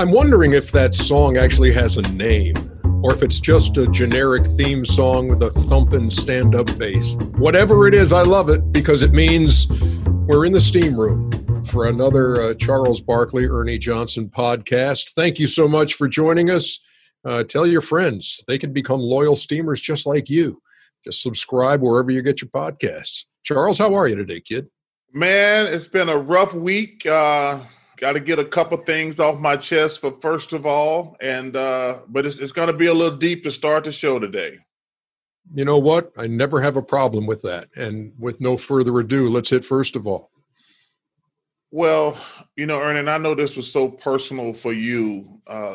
I'm wondering if that song actually has a name, or if it's just a generic theme song with a thumping stand-up bass. Whatever it is, I love it because it means we're in the steam room for another Charles Barkley, Ernie Johnson podcast. Thank you so much for joining us. Tell your friends. They can become loyal steamers just like you. Just subscribe wherever you get your podcasts. Charles, how are you today, kid? Man, it's been a rough week. Got to get a couple things off my chest for first of all, and but it's going to be a little deep to start the show today. You know what? I never have a problem with that. And with no further ado, let's hit first of all. Well, you know, Ernie, and I know this was so personal for you,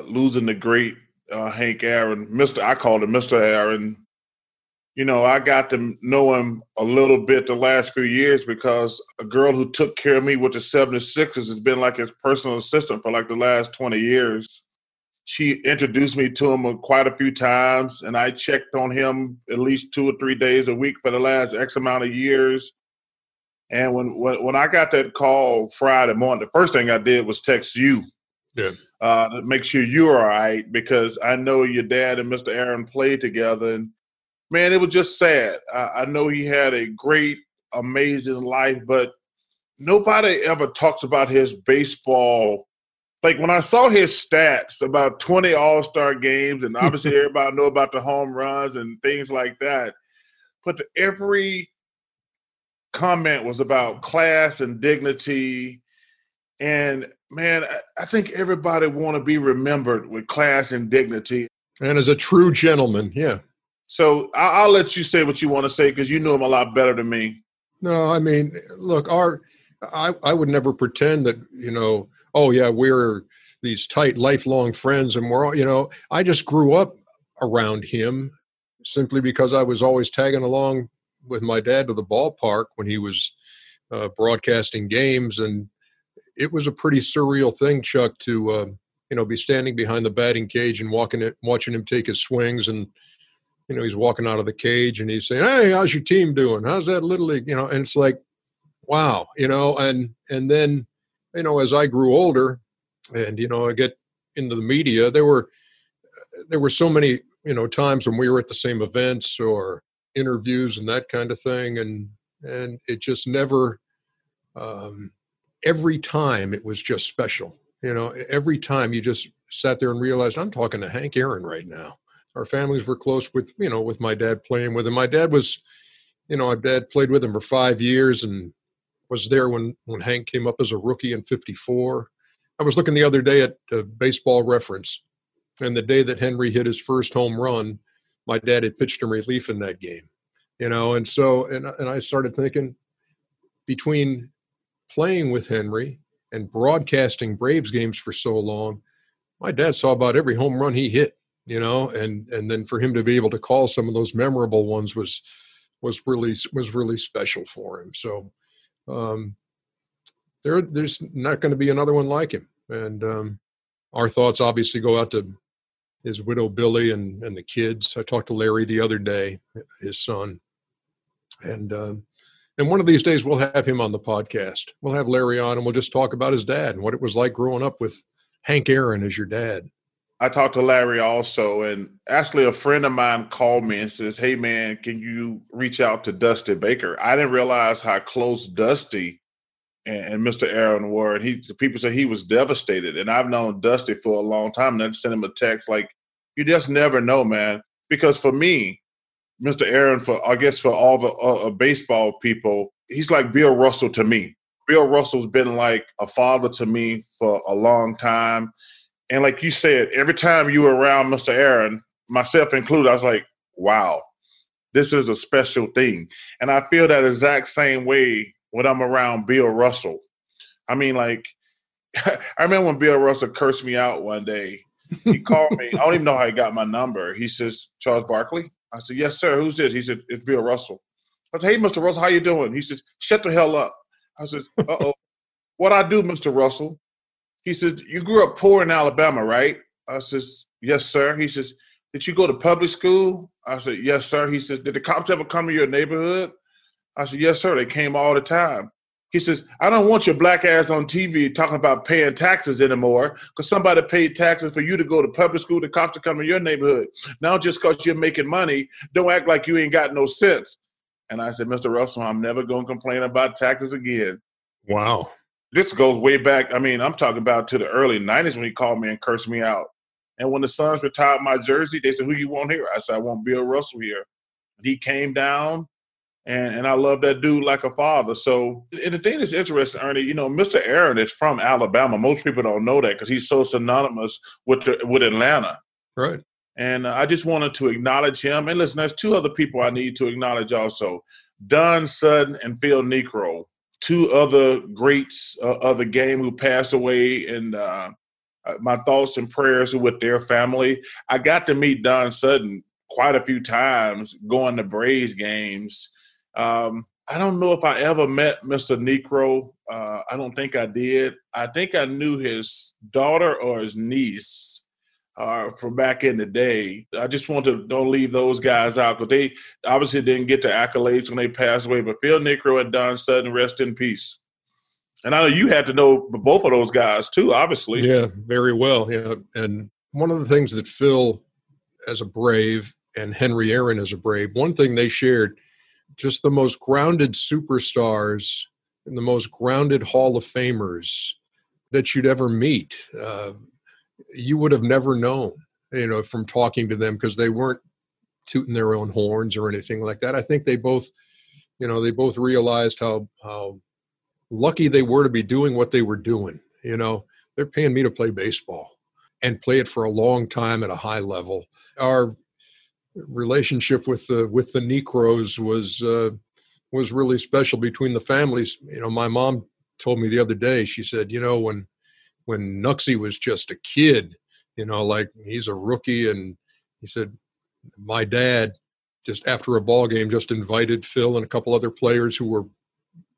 losing the great Hank Aaron, I called him Mr. Aaron. You know, I got to know him a little bit the last few years because a girl who took care of me with the 76ers has been like his personal assistant for like the last 20 years. She introduced me to him quite a few times, and I checked on him at least 2 or 3 days a week for the last X amount of years. And when I got that call Friday morning, the first thing I did was text you. Yeah. To make sure you're all right, because I know your dad and Mr. Aaron played together, and man, it was just sad. I know he had a great, amazing life, but nobody ever talks about his baseball. Like when I saw his stats about 20 All-Star games, and obviously everybody know about the home runs and things like that, but every comment was about class and dignity. And man, I think everybody want to be remembered with class and dignity. And as a true gentleman, yeah. So I'll let you say what you want to say because you know him a lot better than me. No, I mean, look, I would never pretend that, you know, oh, yeah, we're these tight, lifelong friends and we're all, you know, I just grew up around him simply because I was always tagging along with my dad to the ballpark when he was broadcasting games. And it was a pretty surreal thing, Chuck, to, you know, be standing behind the batting cage and watching him take his swings and, you know, he's walking out of the cage and he's saying, hey, how's your team doing? How's that little league? You know, and it's like, wow, you know, and then, you know, as I grew older and, you know, I get into the media, there were so many, you know, times when we were at the same events or interviews and that kind of thing. And it just never, every time it was just special, you know, every time you just sat there and realized I'm talking to Hank Aaron right now. Our families were close with, you know, with my dad playing with him. My dad was, you know, my dad played with him for 5 years and was there when Hank came up as a rookie in 54. I was looking the other day at Baseball Reference, and the day that Henry hit his first home run, my dad had pitched him relief in that game, you know. And so, and I started thinking between playing with Henry and broadcasting Braves games for so long, my dad saw about every home run he hit. You know, and then for him to be able to call some of those memorable ones was really special for him. So there's not going to be another one like him. And our thoughts obviously go out to his widow, Billy, and the kids. I talked to Larry the other day, his son. And one of these days we'll have him on the podcast. We'll have Larry on and we'll just talk about his dad and what it was like growing up with Hank Aaron as your dad. I talked to Larry also, and actually a friend of mine called me and says, hey, man, can you reach out to Dusty Baker? I didn't realize how close Dusty and Mr. Aaron were. And people said he was devastated. And I've known Dusty for a long time. And I sent him a text like, you just never know, man. Because for me, Mr. Aaron, for all the baseball people, he's like Bill Russell to me. Bill Russell's been like a father to me for a long time. And like you said, every time you were around Mr. Aaron, myself included, I was like, wow, this is a special thing. And I feel that exact same way when I'm around Bill Russell. I mean, like, I remember when Bill Russell cursed me out one day. He called me. I don't even know how he got my number. He says, Charles Barkley? I said, yes, sir. Who's this? He said, it's Bill Russell. I said, hey, Mr. Russell, how you doing? He says, shut the hell up. I said, uh-oh. What I do, Mr. Russell? He says, you grew up poor in Alabama, right? I says, yes, sir. He says, did you go to public school? I said, yes, sir. He says, did the cops ever come to your neighborhood? I said, yes, sir. They came all the time. He says, I don't want your black ass on TV talking about paying taxes anymore because somebody paid taxes for you to go to public school, the cops to come to your neighborhood. Now just because you're making money, don't act like you ain't got no sense. And I said, Mr. Russell, I'm never going to complain about taxes again. Wow. This goes way back. I mean, I'm talking about to the early 90s when he called me and cursed me out. And when the Suns retired my jersey, they said, who you want here? I said, I want Bill Russell here. He came down. And I love that dude like a father. So, and the thing that's interesting, Ernie, you know, Mr. Aaron is from Alabama. Most people don't know that because he's so synonymous with Atlanta. Right. And I just wanted to acknowledge him. And listen, there's two other people I need to acknowledge also. Don Sutton and Phil Niekro, two other greats of the game who passed away. And my thoughts and prayers are with their family. I got to meet Don Sutton quite a few times going to Braves games. I don't know if I ever met Mr. Niekro. I don't think I did. I think I knew his daughter or his niece from back in the day. I just want to don't leave those guys out because they obviously didn't get the accolades when they passed away. But Phil Niekro and Don Sutton, rest in peace. And I know you had to know both of those guys too, obviously. Yeah, very well. Yeah, and one of the things that Phil, as a Brave, and Henry Aaron as a Brave, one thing they shared. Just the most grounded superstars and the most grounded Hall of Famers that you'd ever meet. You would have never known, you know, from talking to them because they weren't tooting their own horns or anything like that. I think they both, you know, they both realized how lucky they were to be doing what they were doing. You know, they're paying me to play baseball and play it for a long time at a high level. Our relationship with the Niekros was really special between the families. You know, my mom told me the other day, she said, you know, when Nuxie was just a kid, you know, like he's a rookie. And he said, my dad just after a ball game, just invited Phil and a couple other players who were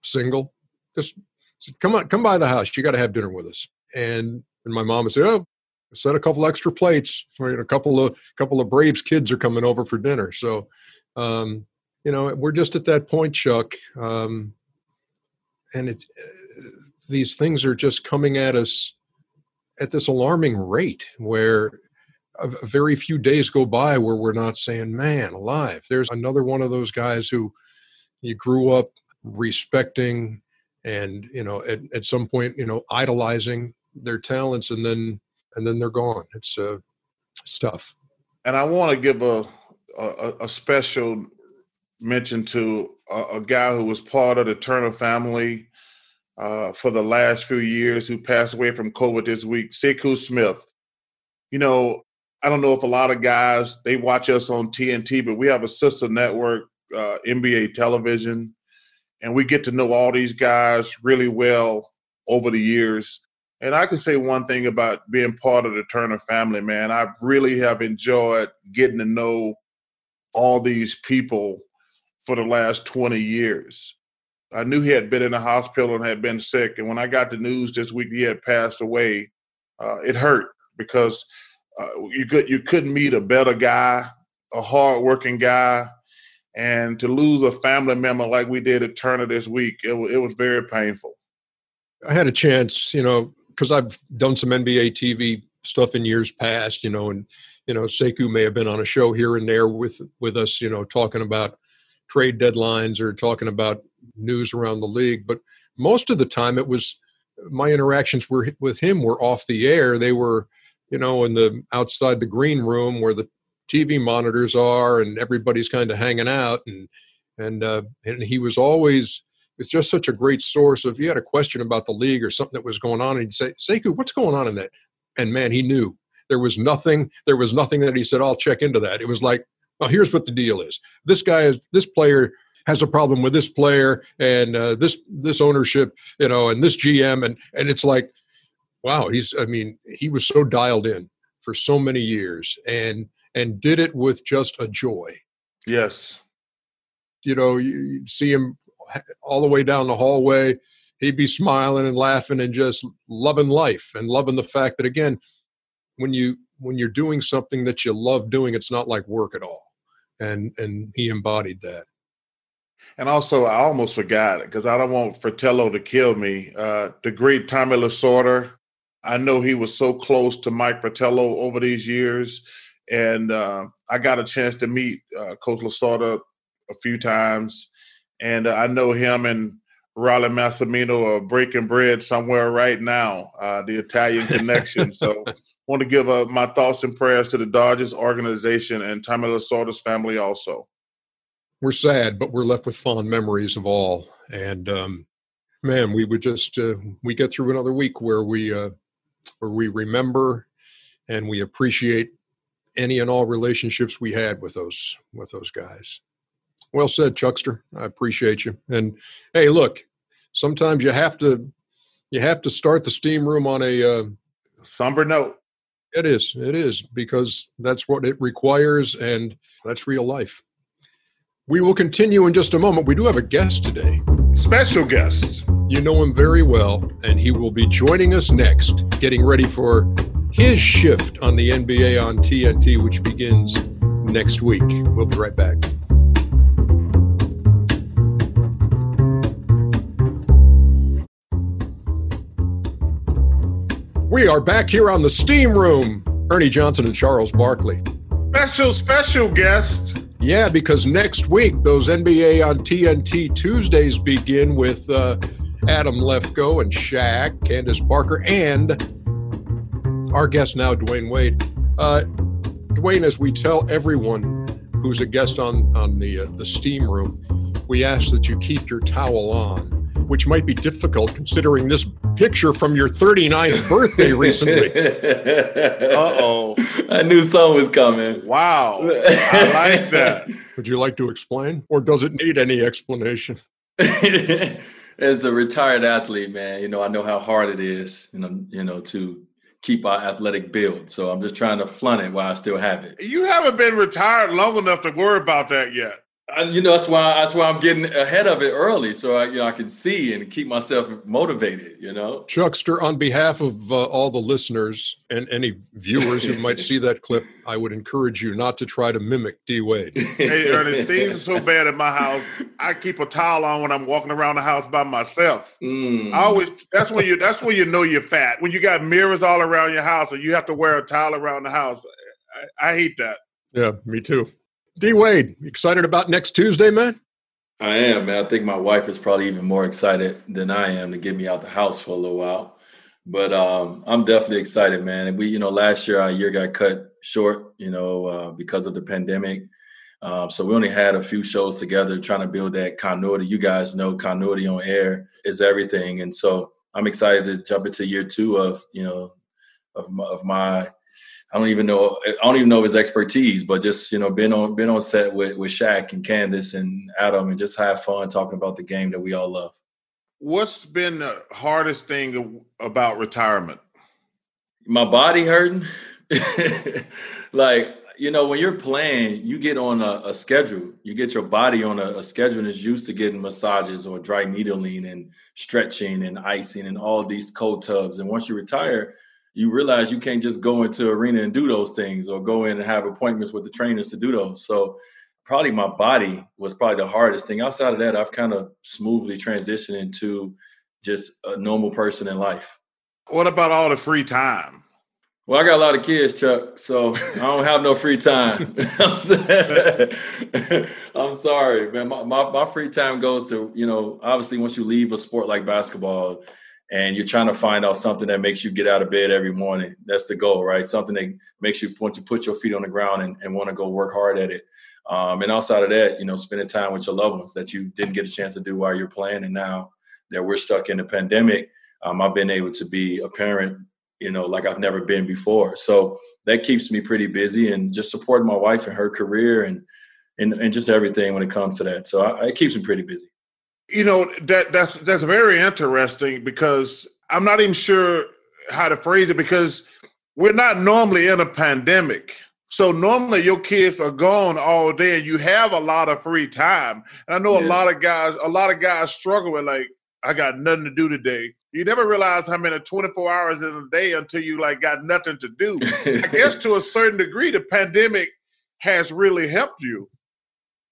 single, just said, come by the house. You got to have dinner with us. And my mom would say, oh, set a couple extra plates for a couple of Braves kids are coming over for dinner. So, you know, we're just at that point, Chuck. And these things are just coming at us at this alarming rate where a very few days go by where we're not saying, man alive, there's another one of those guys who you grew up respecting and, you know, at some point, you know, idolizing their talents and then they're gone. It's tough. And I want to give a special mention to a guy who was part of the Turner family for the last few years who passed away from COVID this week, Sekou Smith. You know, I don't know if a lot of guys, they watch us on TNT, but we have a sister network, NBA television, and we get to know all these guys really well over the years. And I can say one thing about being part of the Turner family, man. I really have enjoyed getting to know all these people for the last 20 years. I knew he had been in the hospital and had been sick. And when I got the news this week he had passed away, it hurt because you couldn't meet a better guy, a hardworking guy. And to lose a family member like we did at Turner this week, it was very painful. I had a chance, you know, because I've done some NBA TV stuff in years past, you know, and, you know, Sekou may have been on a show here and there with us, you know, talking about trade deadlines or talking about news around the league. But most of the time it was my interactions with him were off the air. They were, you know, in the outside the green room where the TV monitors are and everybody's kind of hanging out. And he was always – it's just such a great source. If you had a question about the league or something that was going on, and he'd say, Sekou, what's going on in that? And man, he knew. There was nothing that he said, I'll check into that. It was like, well, here's what the deal is. This player has a problem with this player and this ownership, you know, and this GM. And it's like, wow, he was so dialed in for so many years and did it with just a joy. Yes. You know, you see him all the way down the hallway. He'd be smiling and laughing and just loving life and loving the fact that, again, when you're doing something that you love doing, it's not like work at all. And he embodied that. And also, I almost forgot, because I don't want Fratello to kill me, the great Tommy Lasorda. I know he was so close to Mike Fratello over these years. And I got a chance to meet Coach Lasorda a few times. And I know him and Rollie Massimino are breaking bread somewhere right now, the Italian connection. So want to give my thoughts and prayers to the Dodgers organization and Tommy Lasorda's family also. We're sad, but we're left with fond memories of all. And, man, we would just we get through another week where we remember and we appreciate any and all relationships we had with those guys. Well said, Chuckster. I appreciate you. And hey, look, sometimes you have to start the steam room on a somber note. It is, because that's what it requires, and that's real life. We will continue in just a moment. We do have a guest today. Special guest. You know him very well, and he will be joining us next, getting ready for his shift on the NBA on TNT, which begins next week. We'll be right back. We are back here on the Steam Room. Ernie Johnson and Charles Barkley. Special guest. Yeah, because next week, those NBA on TNT Tuesdays begin with Adam Lefkoe and Shaq, Candace Parker, and our guest now, Dwayne Wade. Dwayne, as we tell everyone who's a guest on the Steam Room, we ask that you keep your towel on, which might be difficult considering this picture from your 39th birthday recently. Uh-oh. I knew something was coming. Wow. I like that. Would you like to explain? Or does it need any explanation? As a retired athlete, man, you know, I know how hard it is, you know, to keep our athletic build. So I'm just trying to flaunt it while I still have it. You haven't been retired long enough to worry about that yet. You know, that's why I'm getting ahead of it early, so I can see and keep myself motivated. You know, Chuckster, on behalf of all the listeners and any viewers who might see that clip, I would encourage you not to try to mimic D Wade. Hey, Ernie, things are so bad at my house. I keep a towel on when I'm walking around the house by myself. I always that's when you know you're fat, when you got mirrors all around your house and you have to wear a towel around the house. I hate that. Yeah, me too. D. Wade, excited about next Tuesday, man? I am, man. I think my wife is probably even more excited than I am to get me out the house for a little while. But I'm definitely excited, man. And we, you know, last year, our year got cut short, you know, because of the pandemic. So we only had a few shows together trying to build that continuity. You guys know continuity on air is everything. And so I'm excited to jump into year two of my I don't even know his expertise, but just, you know, been on set with Shaq and Candace and Adam and just have fun talking about the game that we all love. What's been the hardest thing about retirement? My body hurting. Like, you know, when you're playing, you get on a schedule. You get your body on a schedule and it's used to getting massages or dry needling and stretching and icing and all these cold tubs. And once you retire, you realize you can't just go into arena and do those things or go in and have appointments with the trainers to do those. So probably my body was probably the hardest thing. Outside of that, I've kind of smoothly transitioned into just a normal person in life. What about all the free time? Well, I got a lot of kids, Chuck, so I don't have no free time. I'm sorry, man. My free time goes to, you know, obviously once you leave a sport like basketball, and you're trying to find out something that makes you get out of bed every morning. That's the goal, right? Something that makes you want to put your feet on the ground and want to go work hard at it. And outside of that, you know, spending time with your loved ones that you didn't get a chance to do while you're playing. And now that we're stuck in the pandemic, I've been able to be a parent, you know, like I've never been before. So that keeps me pretty busy and just supporting my wife and her career and and just everything when it comes to that. So it keeps me pretty busy. You know, that's very interesting, because I'm not even sure how to phrase it, because we're not normally in a pandemic. So normally your kids are gone all day and you have a lot of free time. And I know a lot of guys struggle with, like, I got nothing to do today. You never realize how many 24 hours in a day until you like got nothing to do. I guess to a certain degree, the pandemic has really helped you.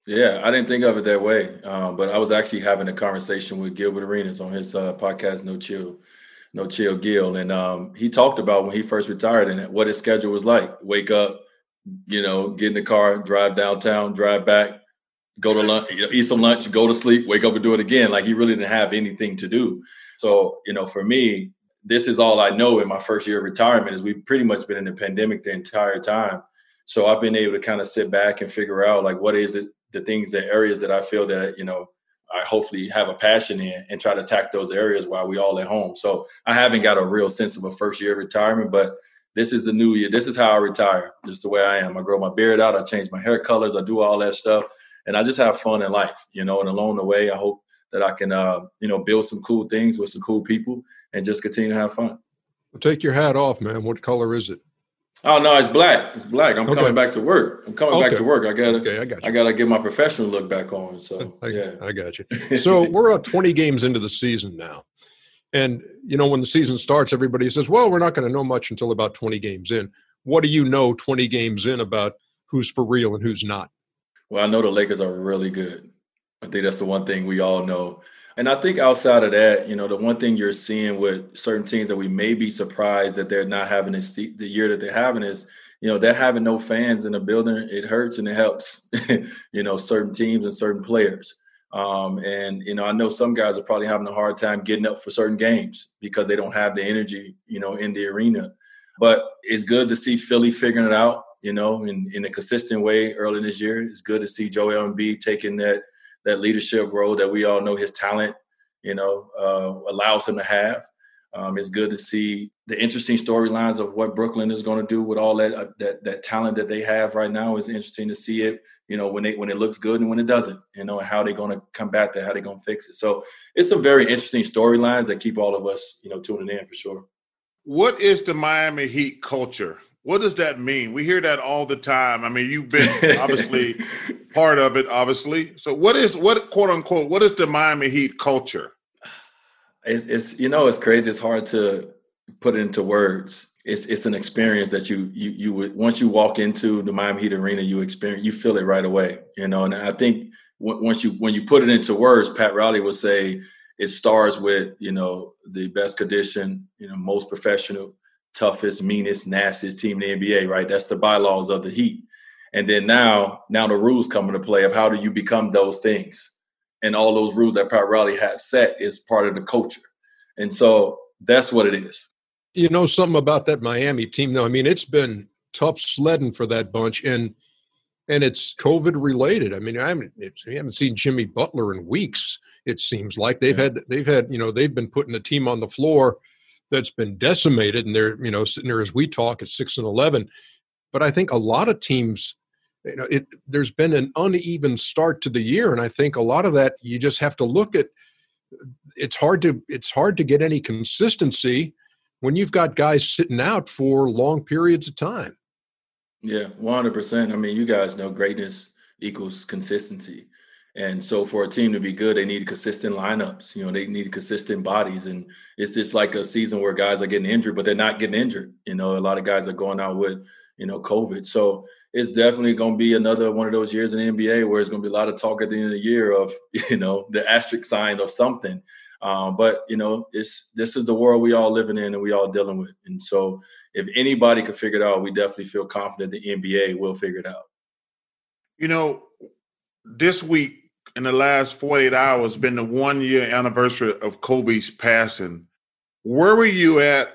Yeah, I didn't think of it that way. But I was actually having a conversation with Gilbert Arenas on his podcast, No Chill Gil. And he talked about when he first retired and what his schedule was like. Wake up, you know, get in the car, drive downtown, drive back, go to lunch, eat some lunch, go to sleep, wake up and do it again. Like, he really didn't have anything to do. So, you know, for me, this is all I know in my first year of retirement, is we've pretty much been in the pandemic the entire time. So I've been able to kind of sit back and figure out, like, what is it, the areas that I feel that, you know, I hopefully have a passion in, and try to attack those areas while we all at home. So I haven't got a real sense of a first year of retirement, but this is the new year. This is how I retire. Just the way I am. I grow my beard out. I change my hair colors. I do all that stuff. And I just have fun in life, you know, and along the way, I hope that I can, you know, build some cool things with some cool people and just continue to have fun. Well, take your hat off, man. What color is it? Oh, no, it's black. It's black. I'm coming back to work. I'm coming back to work. I gotta get my professional look back on. So, I got you. So we're up 20 games into the season now. And, you know, when the season starts, everybody says, well, we're not going to know much until about 20 games in. What do you know 20 games in about who's for real and who's not? Well, I know the Lakers are really good. I think that's the one thing we all know. And I think outside of that, you know, the one thing you're seeing with certain teams that we may be surprised that they're not having the year that they're having is, you know, they're having no fans in the building. It hurts and it helps, you know, certain teams and certain players. And, you know, I know some guys are probably having a hard time getting up for certain games because they don't have the energy, you know, in the arena. But it's good to see Philly figuring it out, you know, in a consistent way early this year. It's good to see Joel Embiid taking that leadership role that we all know his talent, you know, allows him to have. It's good to see the interesting storylines of what Brooklyn is going to do with all that talent that they have right now. It's interesting to see it, you know, when it looks good and when it doesn't, you know, and how they're going to combat that, how they're going to fix it. So it's some very interesting storylines that keep all of us, you know, tuning in for sure. What is the Miami Heat culture? What does that mean? We hear that all the time. I mean, you've been obviously part of it, obviously. So quote unquote, what is the Miami Heat culture? It's you know, it's crazy. It's hard to put it into words. It's an experience that you would, once you walk into the Miami Heat arena, you feel it right away, you know? And I think when you put it into words, Pat Riley would say it starts with, you know, the best condition, you know, most professional, toughest, meanest, nastiest team in the NBA, right? That's the bylaws of the Heat. And then now the rules come into play of how do you become those things. And all those rules that Pat Riley has set is part of the culture. And so that's what it is. You know something about that Miami team, though? I mean, it's been tough sledding for that bunch, and it's COVID-related. I mean, we haven't seen Jimmy Butler in weeks, it seems like. They've had, you know, they've been putting a team on the floor that's been decimated, and they're, you know, sitting there as we talk at 6-11. But I think a lot of teams, you know, there's been an uneven start to the year, and I think a lot of that you just have to look at. It's hard to get any consistency when you've got guys sitting out for long periods of time. Yeah, 100%. I mean, you guys know greatness equals consistency. And so for a team to be good, they need consistent lineups. You know, they need consistent bodies. And it's just like a season where guys are getting injured, but they're not getting injured. You know, a lot of guys are going out with, you know, COVID. So it's definitely going to be another one of those years in the NBA where it's going to be a lot of talk at the end of the year of, you know, the asterisk sign of something. But, you know, this is the world we all living in and we all dealing with. And so if anybody could figure it out, we definitely feel confident the NBA will figure it out. You know, this week, in the last 48 hours, been the 1-year anniversary of Kobe's passing. Where were you at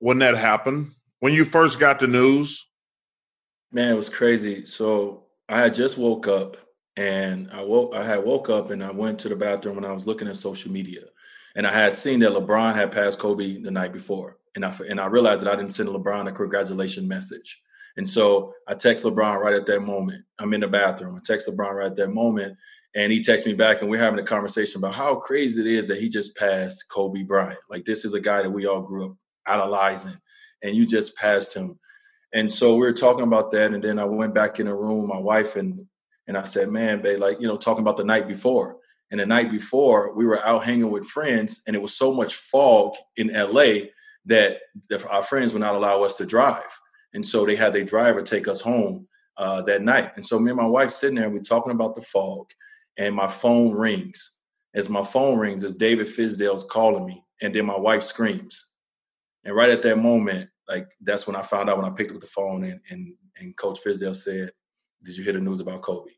when that happened, when you first got the news? Man, it was crazy. So I had just woke up, and I went to the bathroom when I was looking at social media. And I had seen that LeBron had passed Kobe the night before. And I realized that I didn't send LeBron a congratulations message. And so I text LeBron right at that moment. I'm in the bathroom. I text LeBron right at that moment, and he texts me back, and we're having a conversation about how crazy it is that he just passed Kobe Bryant. Like, this is a guy that we all grew up idolizing, and you just passed him. And so we were talking about that, and then I went back in the room with my wife, and I said, man, babe, like, you know, talking about the night before. And the night before, we were out hanging with friends, and it was so much fog in L.A. that our friends would not allow us to drive. And so they had their driver take us home that night. And so me and my wife sitting there, and we're talking about the fog, and my phone rings. As my phone rings, it's David Fisdale's calling me, and then my wife screams. And right at that moment, like, that's when I found out, when I picked up the phone, and Coach Fisdale said, "Did you hear the news about Kobe?"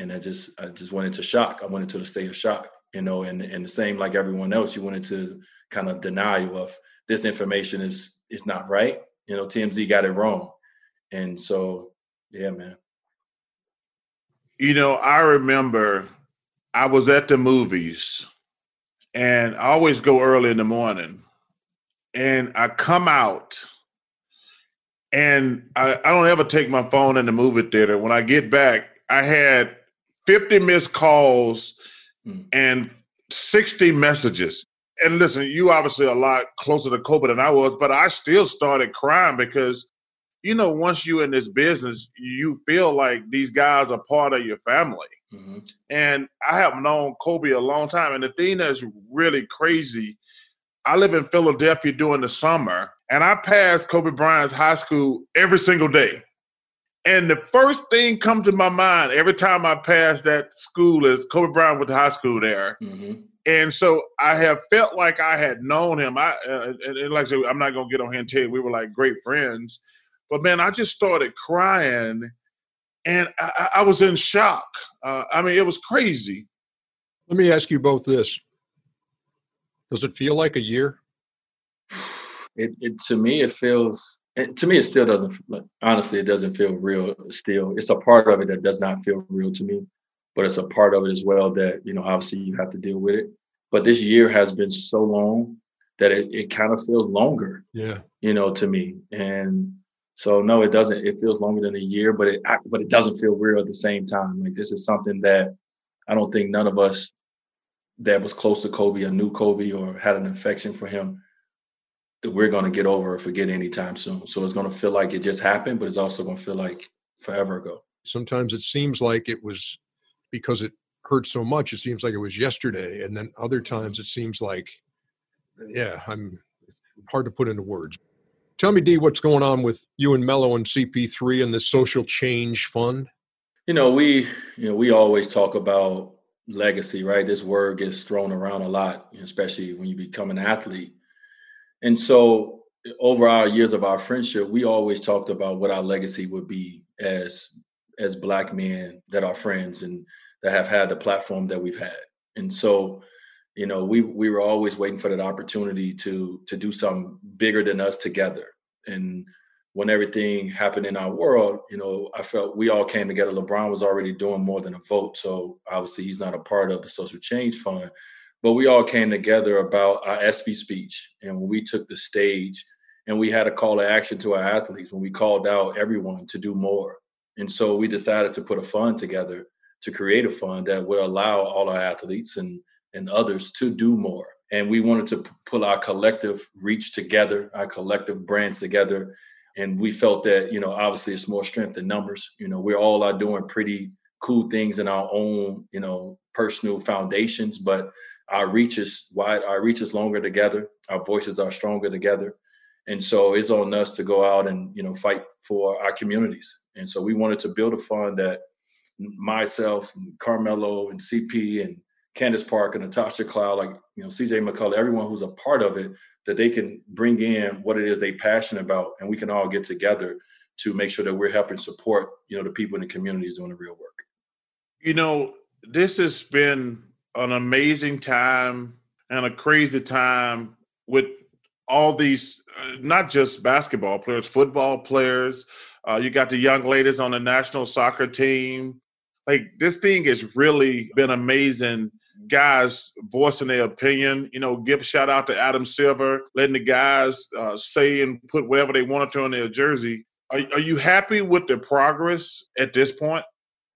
And I just went into shock. I went into the state of shock, you know, and the same, like everyone else, you went into kind of denial of this information is not right. You know, TMZ got it wrong. And so, yeah, man. You know, I remember I was at the movies, and I always go early in the morning, and I come out, and I don't ever take my phone in the movie theater. When I get back, I had 50 missed calls and 60 messages. And listen, you obviously a lot closer to Kobe than I was, but I still started crying because, you know, once you're in this business, you feel like these guys are part of your family. Mm-hmm. And I have known Kobe a long time. And the thing that's really crazy, I live in Philadelphia during the summer, and I pass Kobe Bryant's high school every single day. And the first thing comes to my mind every time I pass that school is Kobe Bryant went to high school there. Mm-hmm. And so I have felt like I had known him. And like I said, I'm not going to get on here and tell you we were like great friends. But, man, I just started crying, and I was in shock. I mean, it was crazy. Let me ask you both this. Does it feel like a year? To me, it still doesn't, honestly, it doesn't feel real still. It's a part of it that does not feel real to me, but it's a part of it as well that, you know, obviously you have to deal with it. But this year has been so long that it kind of feels longer, yeah, you know, to me. And so, no, it doesn't. It feels longer than a year, but it doesn't feel real at the same time. Like, this is something that I don't think none of us that was close to Kobe or knew Kobe or had an affection for him that we're going to get over or forget anytime soon. So it's going to feel like it just happened, but it's also going to feel like forever ago. Sometimes it seems like it was, because it hurt so much, it seems like it was yesterday. And then other times it seems like, yeah, I'm hard to put into words. Tell me, D, what's going on with you and Mello and CP3 and the Social Change Fund? We always talk about legacy, right? This word gets thrown around a lot, especially when you become an athlete. And so over our years of our friendship, we always talked about what our legacy would be as Black men that are friends and that have had the platform that we've had. And so, you know, we were always waiting for that opportunity to do something bigger than us together. And when everything happened in our world, you know, I felt we all came together. LeBron was already doing more than a vote. So obviously he's not a part of the Social Change Fund. But we all came together about our SB speech. And when we took the stage and we had a call to action to our athletes, when we called out everyone to do more. And so we decided to put a fund together to create a fund that would allow all our athletes and others to do more. And we wanted to pull our collective reach together, our collective brands together. And we felt that, you know, obviously it's more strength in numbers. You know, we all are doing pretty cool things in our own, you know, personal foundations, but our reach is wide. Our reach is longer together. Our voices are stronger together. And so it's on us to go out and, you know, fight for our communities. And so we wanted to build a fund that myself, and Carmelo and CP and Candace Parker, Natasha Cloud, like, you know, CJ McCullough, everyone who's a part of it, that they can bring in what it is they passionate about. And we can all get together to make sure that we're helping support, you know, the people in the communities doing the real work. You know, this has been an amazing time and a crazy time with all these, not just basketball players, football players. You got the young ladies on the national soccer team. Like, this thing has really been amazing. Guys voicing their opinion, you know, give a shout out to Adam Silver, letting the guys say and put whatever they wanted to on their jersey. Are you happy with the progress at this point?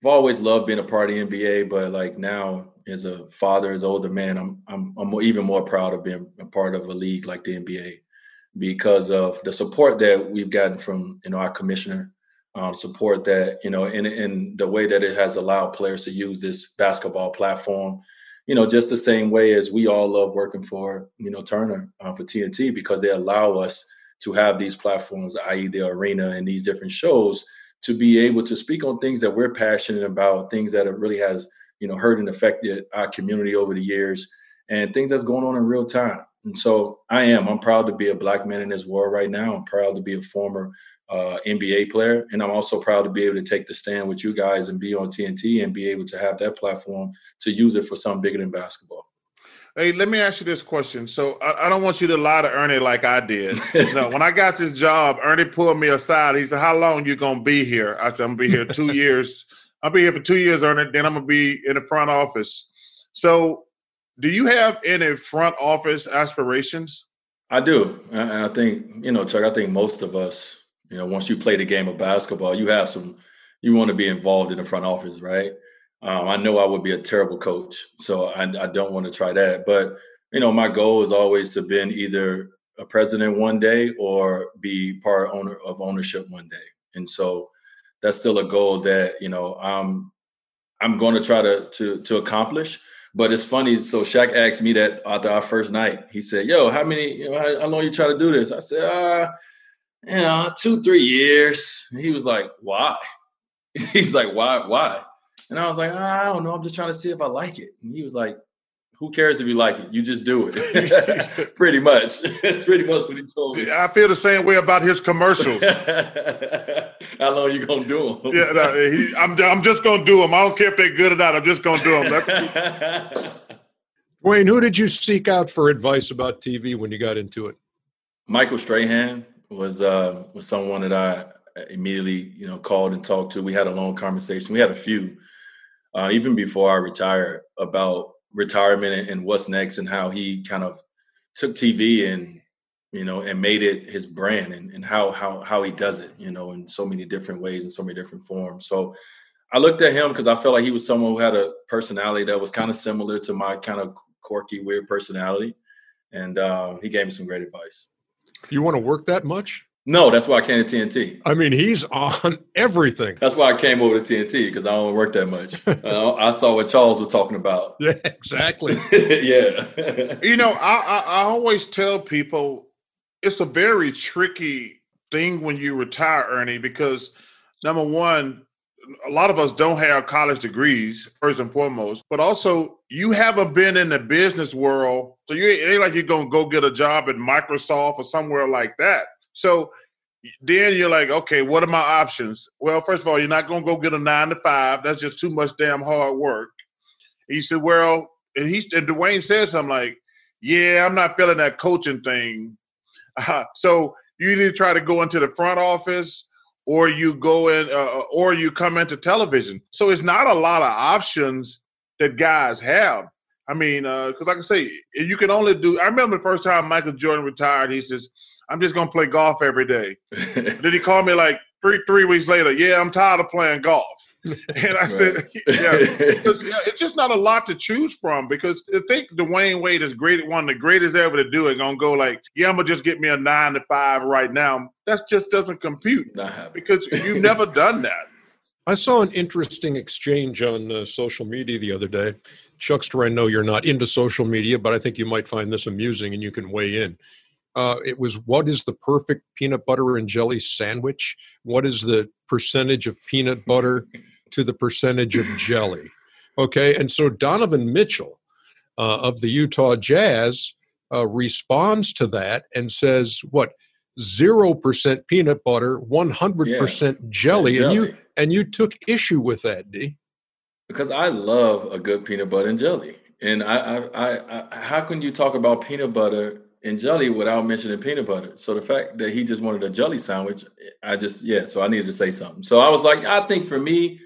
I've always loved being a part of the NBA, but like now as a father, as an older man, I'm even more proud of being a part of a league like the NBA because of the support that we've gotten from, you know, our commissioner, support that, you know, in the way that it has allowed players to use this basketball platform, you know, just the same way as we all love working for, you know, Turner, for TNT, because they allow us to have these platforms, i.e. the arena and these different shows, to be able to speak on things that we're passionate about, things that it really has, you know, hurt and affected our community over the years and things that's going on in real time. And so I'm proud to be a Black man in this world right now. I'm proud to be a former NBA player. And I'm also proud to be able to take the stand with you guys and be on TNT and be able to have that platform to use it for something bigger than basketball. Hey, let me ask you this question. So I don't want you to lie to Ernie like I did. No, when I got this job, Ernie pulled me aside. He said, "How long you going to be here?" I said, "I'm going to be here 2 years. I'll be here for 2 years, Ernie. Then I'm going to be in the front office." So do you have any front office aspirations? I do. I think, you know, Chuck, I think most of us, you know, once you play the game of basketball, you want to be involved in the front office, right? I know I would be a terrible coach, so I don't want to try that. But, you know, my goal is always to been either a president one day or be part owner of ownership one day. And so that's still a goal that, you know, I'm going to try to accomplish. But it's funny. So Shaq asked me that after our first night. He said, "Yo, how long you try to do this?" I said, 2-3 years. And he was like, "Why?" He's like, why? And I was like, "I don't know. I'm just trying to see if I like it." And he was like, "Who cares if you like it? You just do it." Pretty much. That's pretty much what he told me. I feel the same way about his commercials. How long you going to do them? Yeah, no, I'm just going to do them. I don't care if they're good or not. I'm just going to do them. Wayne, who did you seek out for advice about TV when you got into it? Michael Strahan was someone that I immediately, you know, called and talked to. We had a long conversation. We had a few. Even before I retired, about retirement and what's next and how he kind of took TV and, you know, and made it his brand and how he does it, you know, in so many different ways and so many different forms. So I looked at him because I felt like he was someone who had a personality that was kind of similar to my kind of quirky, weird personality. And he gave me some great advice. You want to work that much? No, that's why I came to TNT. I mean, he's on everything. That's why I came over to TNT, because I don't work that much. I saw what Charles was talking about. Yeah, exactly. Yeah. You know, I always tell people it's a very tricky thing when you retire, Ernie, because number one, a lot of us don't have college degrees, first and foremost, but also you haven't been in the business world. So it ain't like you're going to go get a job at Microsoft or somewhere like that. So then you're like, okay, what are my options? Well, first of all, you're not going to go get a 9-to-5. That's just too much damn hard work. And he said, well, and Dwayne said something like, yeah, I'm not feeling that coaching thing. So you either try to go into the front office or you go in or you come into television. So it's not a lot of options that guys have. I mean, because like I say, you can only do – I remember the first time Michael Jordan retired, he says, "I'm just going to play golf every day." Then he called me like three weeks later, "Yeah, I'm tired of playing golf." And I said, yeah, it's just not a lot to choose from, because I think Dwayne Wade is great, one of the greatest ever to do it, going to go like, "Yeah, I'm going to just get me a 9-to-5 right now." That just doesn't compute because you've never done that. I saw an interesting exchange on social media the other day. Shucks to, I know you're not into social media, but I think you might find this amusing and you can weigh in. It was, what is the perfect peanut butter and jelly sandwich? What is the percentage of peanut butter to the percentage of jelly? Okay, and so Donovan Mitchell of the Utah Jazz responds to that and says, what, 0% peanut butter, 100% jelly. And you took issue with that, D. Because I love a good peanut butter and jelly. And I how can you talk about peanut butter and jelly without mentioning peanut butter? So the fact that he just wanted a jelly sandwich, so I needed to say something. So I was like, I think for me,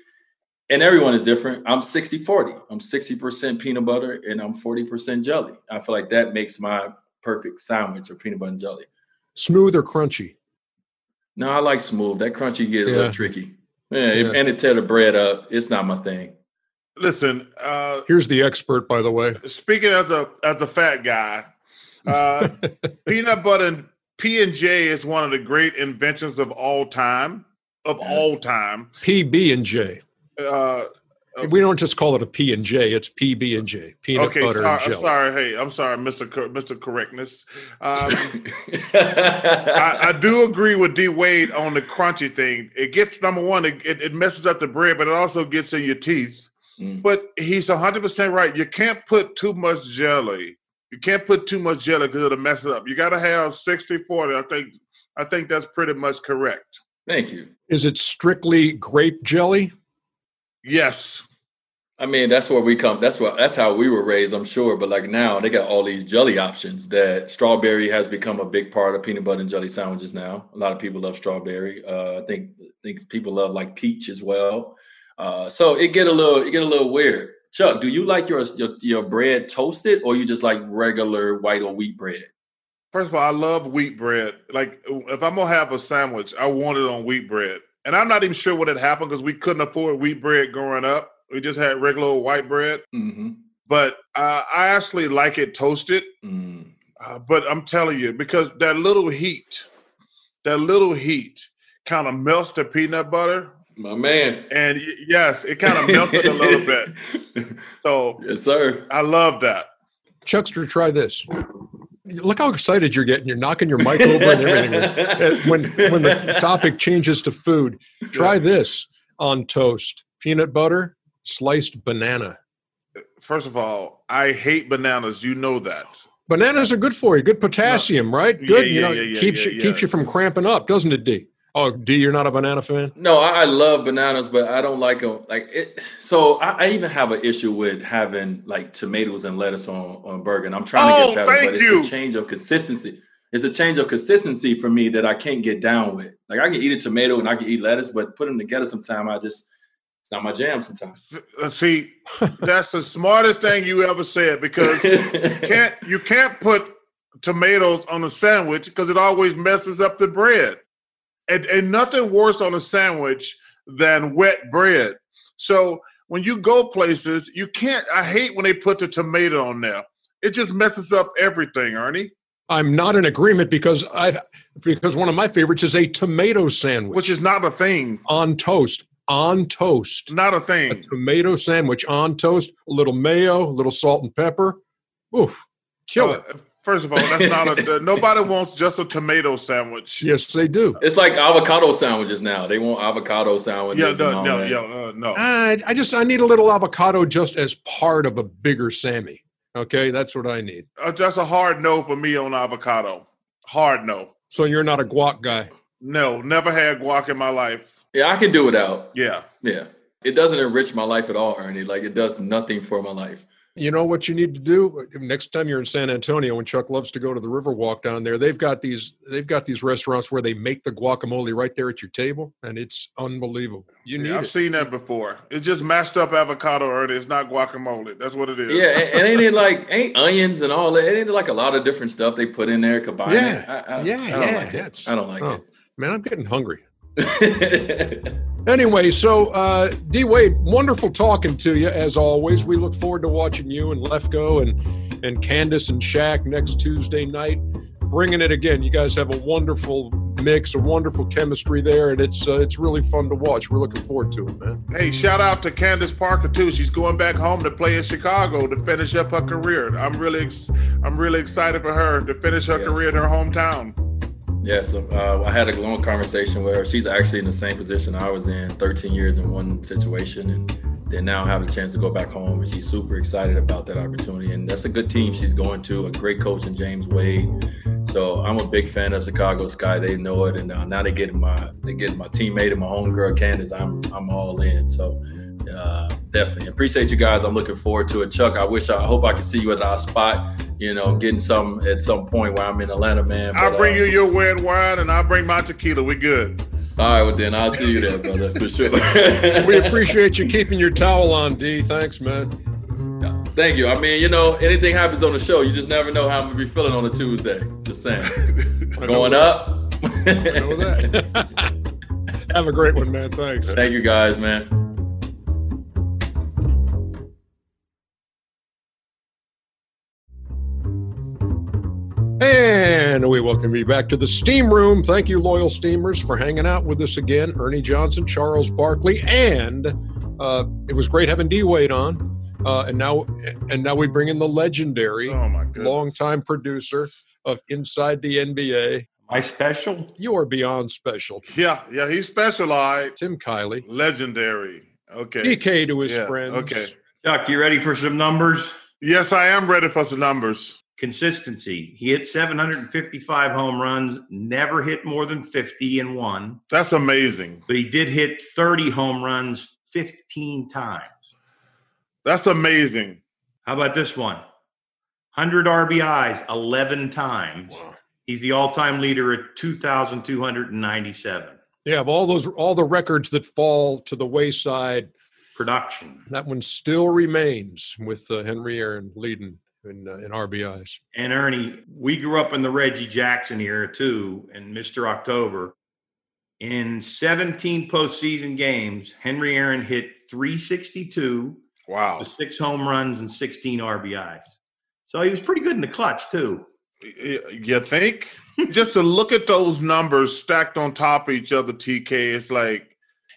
and everyone is different, I'm 60-40. I'm 60% peanut butter and I'm 40% jelly. I feel like that makes my perfect sandwich of peanut butter and jelly. Smooth or crunchy? No, I like smooth. That crunchy get a little tricky. And it tear the bread up. It's not my thing. Listen, here's the expert, by the way. Speaking as a fat guy, peanut butter and P&J is one of the great inventions of all time. PB&J. We don't just call it a P&J. It's PB&J. Peanut butter and jelly. I'm sorry, Mr. Correctness. I do agree with D. Wade on the crunchy thing. It gets, number one, it messes up the bread, but it also gets in your teeth. Mm. But he's 100% right. You can't put too much jelly. You can't put too much jelly because it'll mess it up. You got to have 60-40. I think that's pretty much correct. Thank you. Is it strictly grape jelly? Yes. I mean, that's where we come. That's how we were raised, I'm sure. But like now, they got all these jelly options. That strawberry has become a big part of peanut butter and jelly sandwiches now. A lot of people love strawberry. I think people love like peach as well. So it get a little weird. Chuck, do you like your bread toasted, or you just like regular white or wheat bread? First of all, I love wheat bread. Like if I'm gonna have a sandwich, I want it on wheat bread. And I'm not even sure what had happened because we couldn't afford wheat bread growing up. We just had regular old white bread. Mm-hmm. But I actually like it toasted. Mm. But I'm telling you, because that little heat kind of melts the peanut butter. My man. And yes, it kind of melted a little bit. So yes, sir. I love that. Chuckster, try this. Look how excited you're getting. You're knocking your mic over and everything. When the topic changes to food, try this on toast. Peanut butter, sliced banana. First of all, I hate bananas. You know that. Bananas are good for you. Good potassium, right? Good. Keeps you from cramping up, doesn't it, D? Oh, D, you're not a banana fan? No, I love bananas, but I don't like them. Like it, so I even have an issue with having like tomatoes and lettuce on burger. And I'm trying to get better, but it's a change of consistency. It's a change of consistency for me that I can't get down with. Like I can eat a tomato and I can eat lettuce, but put them together sometime, it's not my jam sometimes. See, that's the smartest thing you ever said, because you can't put tomatoes on a sandwich because it always messes up the bread. And nothing worse on a sandwich than wet bread. So when you go places, you can't. I hate when they put the tomato on there. It just messes up everything, Ernie. I'm not in agreement because one of my favorites is a tomato sandwich, which is not a thing on toast. On toast, not a thing. A tomato sandwich on toast, a little mayo, a little salt and pepper. Oof, kill it. First of all, that's not nobody wants just a tomato sandwich. Yes, they do. It's like avocado sandwiches now. They want avocado sandwiches. No. I need a little avocado just as part of a bigger Sammy. Okay, that's what I need. Just a hard no for me on avocado. Hard no. So you're not a guac guy? No, never had guac in my life. Yeah, I can do without. Yeah. It doesn't enrich my life at all, Ernie. Like it does nothing for my life. You know what you need to do next time you're in San Antonio, when Chuck loves to go to the Riverwalk down there, they've got these restaurants where they make the guacamole right there at your table, and it's unbelievable. I've seen that before. It's just mashed up avocado, or it's not guacamole. That's what it is. Yeah, and ain't onions and all that? Ain't it like a lot of different stuff they put in there? Combine it. I don't like it. Man, I'm getting hungry. Anyway, so D. Wade, wonderful talking to you as always. We look forward to watching you and Lefkoe and Candace and Shaq next Tuesday night, bringing it again. You guys have a wonderful mix, a wonderful chemistry there, and it's really fun to watch. We're looking forward to it, man. Hey, shout out to Candace Parker too. She's going back home to play in Chicago to finish up her career. I'm really excited for her to finish her career in her hometown. Yes, I had a long conversation with her. She's actually in the same position I was in, 13 years in one situation, and then now have the chance to go back home, and she's super excited about that opportunity. And that's a good team she's going to, a great coach in James Wade. So I'm a big fan of Chicago Sky. They know it, and now they're getting my teammate and my homegirl Candace. I'm all in. So definitely appreciate you guys. I'm looking forward to it. Chuck, I hope I can see you at our spot, you know, getting some at some point where I'm in Atlanta, man. But I'll bring you your red wine and I'll bring my tequila. We good. All right, well then I'll see you there, brother, for sure. We appreciate you keeping your towel on, D. Thanks, man. Thank you. I mean, you know, anything happens on the show, you just never know how I'm going to be feeling on a Tuesday. Just saying. Going up, Know that. Have a great one, man. Thanks. Thank you, guys, man. And we welcome you back to the Steam Room. Thank you, loyal Steamers, for hanging out with us again. Ernie Johnson, Charles Barkley, and it was great having D-Wade on. And now we bring in the legendary, longtime producer of Inside the NBA. My special? You are beyond special. Yeah, he's special, all right. Tim Kiley. Legendary. Okay. DK to his friends. Okay. Chuck, you ready for some numbers? Yes, I am ready for some numbers. Consistency. He hit 755 home runs, never hit more than 50 in one. That's amazing. But he did hit 30 home runs 15 times. That's amazing. How about this one? 100 RBIs 11 times. Wow. He's the all-time leader at 2,297. Yeah, of all the records that fall to the wayside. Production. That one still remains with Henry Aaron leading. In RBIs. And Ernie, we grew up in the Reggie Jackson era too, and Mr. October. In 17 postseason games, Henry Aaron hit 362. Wow. With 6 home runs and 16 RBIs. So he was pretty good in the clutch too. You think? Just to look at those numbers stacked on top of each other, TK, it's like,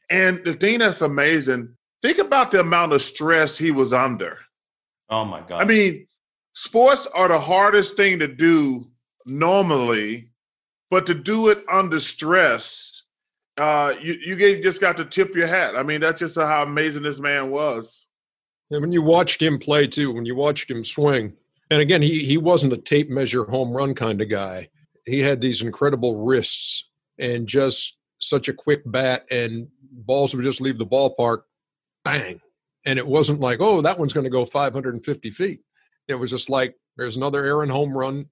and the thing that's amazing, think about the amount of stress he was under. Oh my God. I mean, sports are the hardest thing to do normally, but to do it under stress, you just got to tip your hat. I mean, that's just how amazing this man was. And when you watched him play, too, when you watched him swing, and again, he wasn't a tape measure home run kind of guy. He had these incredible wrists and just such a quick bat, and balls would just leave the ballpark, bang. And it wasn't like, oh, that one's going to go 550 feet. It was just like, there's another Aaron home run,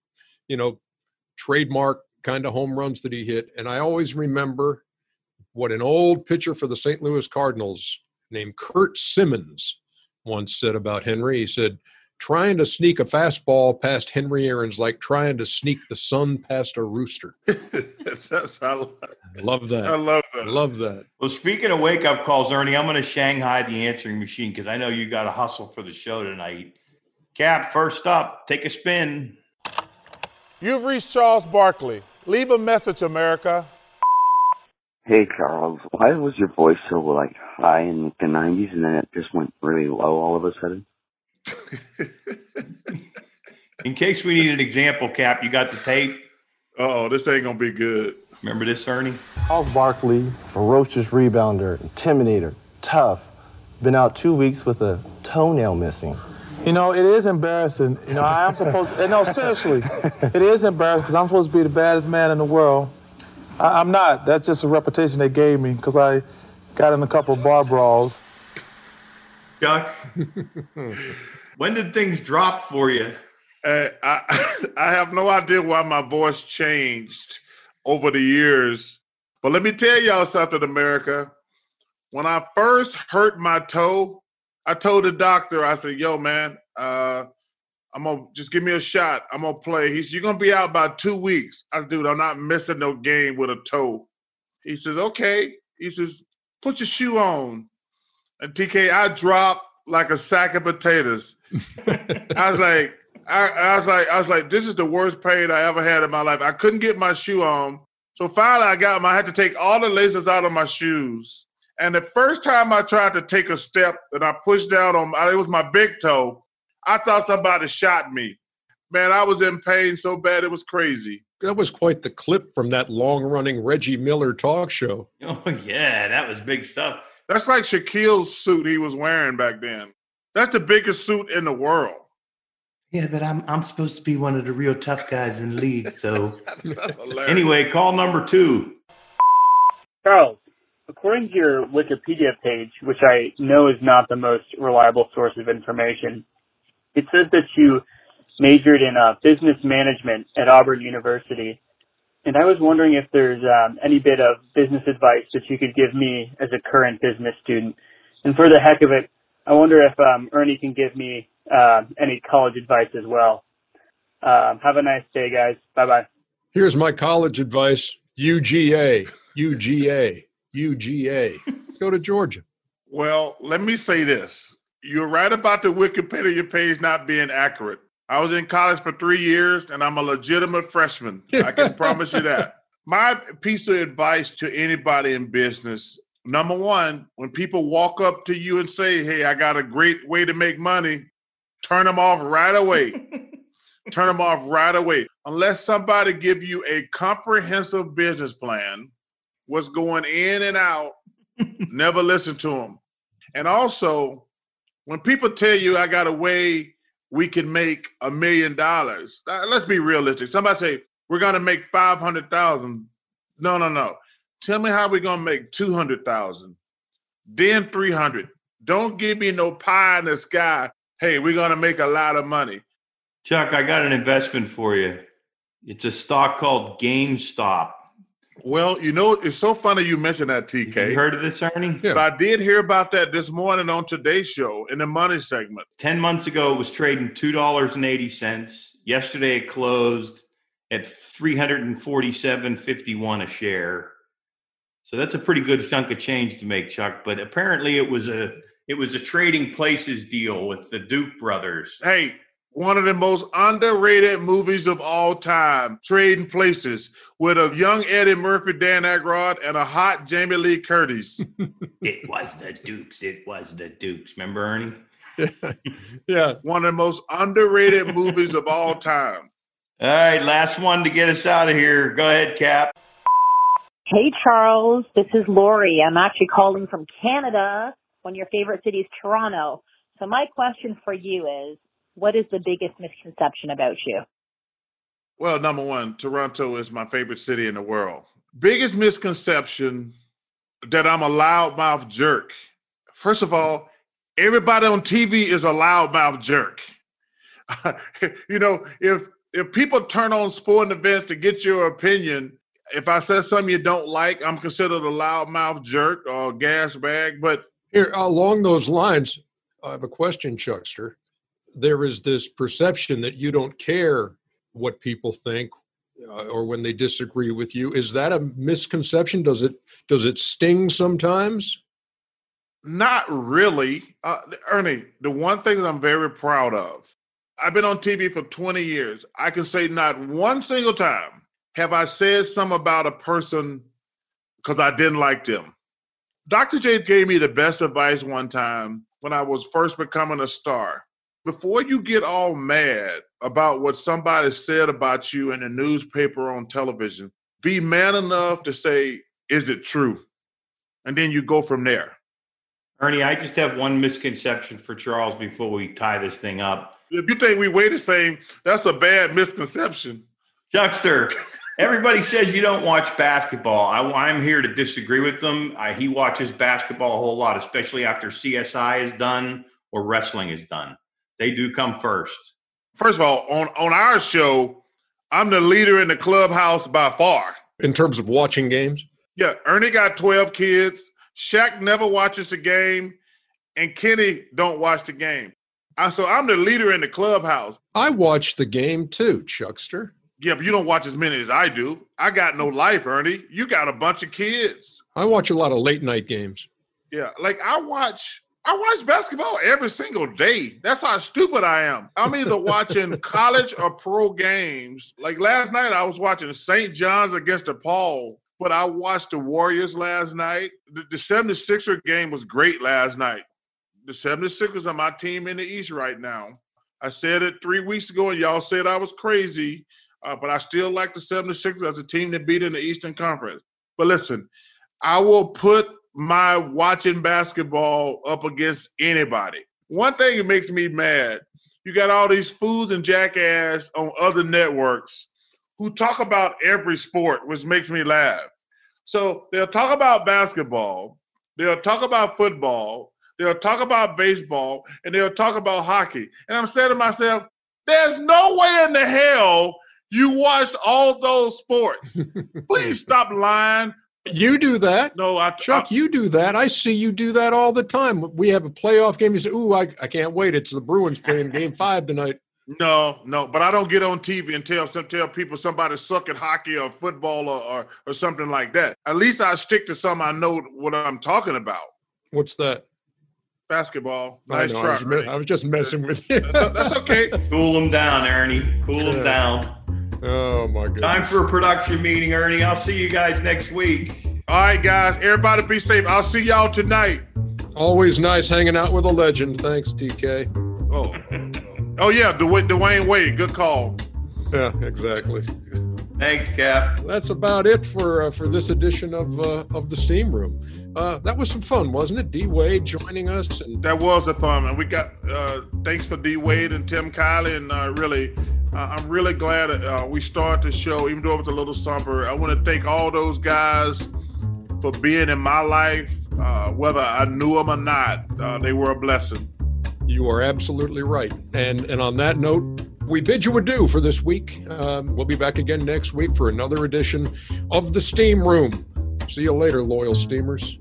trademark kind of home runs that he hit. And I always remember what an old pitcher for the St. Louis Cardinals named Curt Simmons once said about Henry. He said, trying to sneak a fastball past Henry Aaron's like trying to sneak the sun past a rooster. I love that. Well, speaking of wake-up calls, Ernie, I'm going to Shanghai the answering machine because I know you got to hustle for the show tonight. Cap, first up, take a spin. You've reached Charles Barkley. Leave a message, America. Hey, Charles. Why was your voice so, high in the 90s and then it just went really low all of a sudden? In case we need an example, Cap, you got the tape? Uh-oh, this ain't going to be good. Remember this, Ernie? Charles Barkley, ferocious rebounder, intimidator, tough. Been out 2 weeks with a toenail missing. It is embarrassing. I'm supposed to, seriously, it is embarrassing because I'm supposed to be the baddest man in the world. I'm not. That's just a reputation they gave me because I got in a couple of bar brawls. Chuck, when did things drop for you? I have no idea why my voice changed over the years. But let me tell y'all something, America. When I first hurt my toe, I told the doctor, I said, yo, man, I'm going to just give me a shot. I'm going to play. He said, you're going to be out by 2 weeks. I said, dude, I'm not missing no game with a toe. He says, okay. He says, put your shoe on. And TK, I dropped like a sack of potatoes. I was like, this is the worst pain I ever had in my life. I couldn't get my shoe on. So finally I had to take all the laces out of my shoes. And the first time I tried to take a step and I pushed down on, it was my big toe, I thought somebody shot me. Man, I was in pain so bad it was crazy. That was quite the clip from that long-running Reggie Miller talk show. Oh, yeah, that was big stuff. That's like Shaquille's suit he was wearing back then. That's the biggest suit in the world. Yeah, but I'm supposed to be one of the real tough guys in the league, so. That's hilarious. Anyway, call number 2. Charles. According to your Wikipedia page, which I know is not the most reliable source of information, it says that you majored in business management at Auburn University. And I was wondering if there's any bit of business advice that you could give me as a current business student. And for the heck of it, I wonder if Ernie can give me any college advice as well. Have a nice day, guys. Bye-bye. Here's my college advice. UGA, UGA, UGA. Go to Georgia. Well, let me say this. You're right about the Wikipedia page not being accurate. I was in college for 3 years, and I'm a legitimate freshman. I can promise you that. My piece of advice to anybody in business, number one, when people walk up to you and say, hey, I got a great way to make money, turn them off right away. Turn them off right away. Unless somebody give you a comprehensive business plan, what's going in and out, never listen to them. And also, when people tell you I got a way we can make $1 million, let's be realistic. Somebody say, we're going to make 500,000. No. Tell me how we're going to make 200,000, then 300. Don't give me no pie in the sky. Hey, we're going to make a lot of money. Chuck, I got an investment for you. It's a stock called GameStop. Well, you know, it's so funny you mentioned that, TK. You heard of this, Ernie? Yeah. But I did hear about that this morning on Today's Show in the money segment. 10 months ago, it was trading $2.80. Yesterday, it closed at $347.51 a share. So that's a pretty good chunk of change to make, Chuck. But apparently, it was a Trading Places deal with the Duke brothers. Hey, one of the most underrated movies of all time, Trading Places, with a young Eddie Murphy, Dan Aykroyd, and a hot Jamie Lee Curtis. It was the Dukes. It was the Dukes. Remember, Ernie? Yeah. One of the most underrated movies of all time. All right, last one to get us out of here. Go ahead, Cap. Hey, Charles, this is Lori. I'm actually calling from Canada. One of your favorite cities, Toronto. So my question for you is, what is the biggest misconception about you? Well, number one, Toronto is my favorite city in the world. Biggest misconception, that I'm a loudmouth jerk. First of all, everybody on TV is a loudmouth jerk. You know, if people turn on sporting events to get your opinion, if I said something you don't like, I'm considered a loudmouth jerk or gas bag. But here, along those lines, I have a question, Chuckster. There is this perception that you don't care what people think or when they disagree with you. Is that a misconception? Does it sting sometimes? Not really. Ernie, the one thing that I'm very proud of, I've been on TV for 20 years. I can say not one single time have I said something about a person because I didn't like them. Dr. J gave me the best advice one time when I was first becoming a star. Before you get all mad about what somebody said about you in the newspaper or on television, be man enough to say, is it true? And then you go from there. Ernie, I just have one misconception for Charles before we tie this thing up. If you think we weigh the same, that's a bad misconception. Chuckster. Everybody says you don't watch basketball. I'm here to disagree with them. He watches basketball a whole lot, especially after CSI is done or wrestling is done. They do come first. First of all, on our show, I'm the leader in the clubhouse by far. In terms of watching games? Yeah, Ernie got 12 kids. Shaq never watches the game. And Kenny don't watch the game. So I'm the leader in the clubhouse. I watch the game too, Chuckster. Yeah, but you don't watch as many as I do. I got no life, Ernie. You got a bunch of kids. I watch a lot of late night games. Yeah, like I watch basketball every single day. That's how stupid I am. I'm either watching college or pro games. Like last night, I was watching St. John's against DePaul, but I watched the Warriors last night. The 76er game was great last night. The 76ers are my team in the East right now. I said it 3 weeks ago, and y'all said I was crazy. But I still like the 76ers as a team that beat in the Eastern Conference. But listen, I will put my watching basketball up against anybody. One thing that makes me mad, you got all these fools and jackass on other networks who talk about every sport, which makes me laugh. So they'll talk about basketball, they'll talk about football, they'll talk about baseball, and they'll talk about hockey. And I'm saying to myself, there's no way in the hell you watched all those sports. Please stop lying. You do that. No, Chuck, you do that. I see you do that all the time. We have a playoff game. You say, ooh, I can't wait. It's the Bruins playing game 5 tonight. No, but I don't get on TV and tell people somebody suck at hockey or football or something like that. At least I stick to some I know what I'm talking about. What's that? Basketball. Nice try. I was just messing with you. That's okay. Cool them down, Ernie. Cool them down. Oh, my goodness. Time for a production meeting, Ernie. I'll see you guys next week. All right, guys. Everybody be safe. I'll see y'all tonight. Always nice hanging out with a legend. Thanks, TK. Oh, oh, yeah, Dwayne Wade. Good call. Yeah, exactly. Thanks, Cap. That's about it for this edition of the Steam Room. That was some fun, wasn't it? D. Wade joining us. That was a fun, and we got thanks for D. Wade and Tim Kiley, and I'm really glad we started the show, even though it was a little somber. I want to thank all those guys for being in my life, whether I knew them or not. They were a blessing. You are absolutely right. And on that note, we bid you adieu for this week. We'll be back again next week for another edition of The Steam Room. See you later, loyal steamers.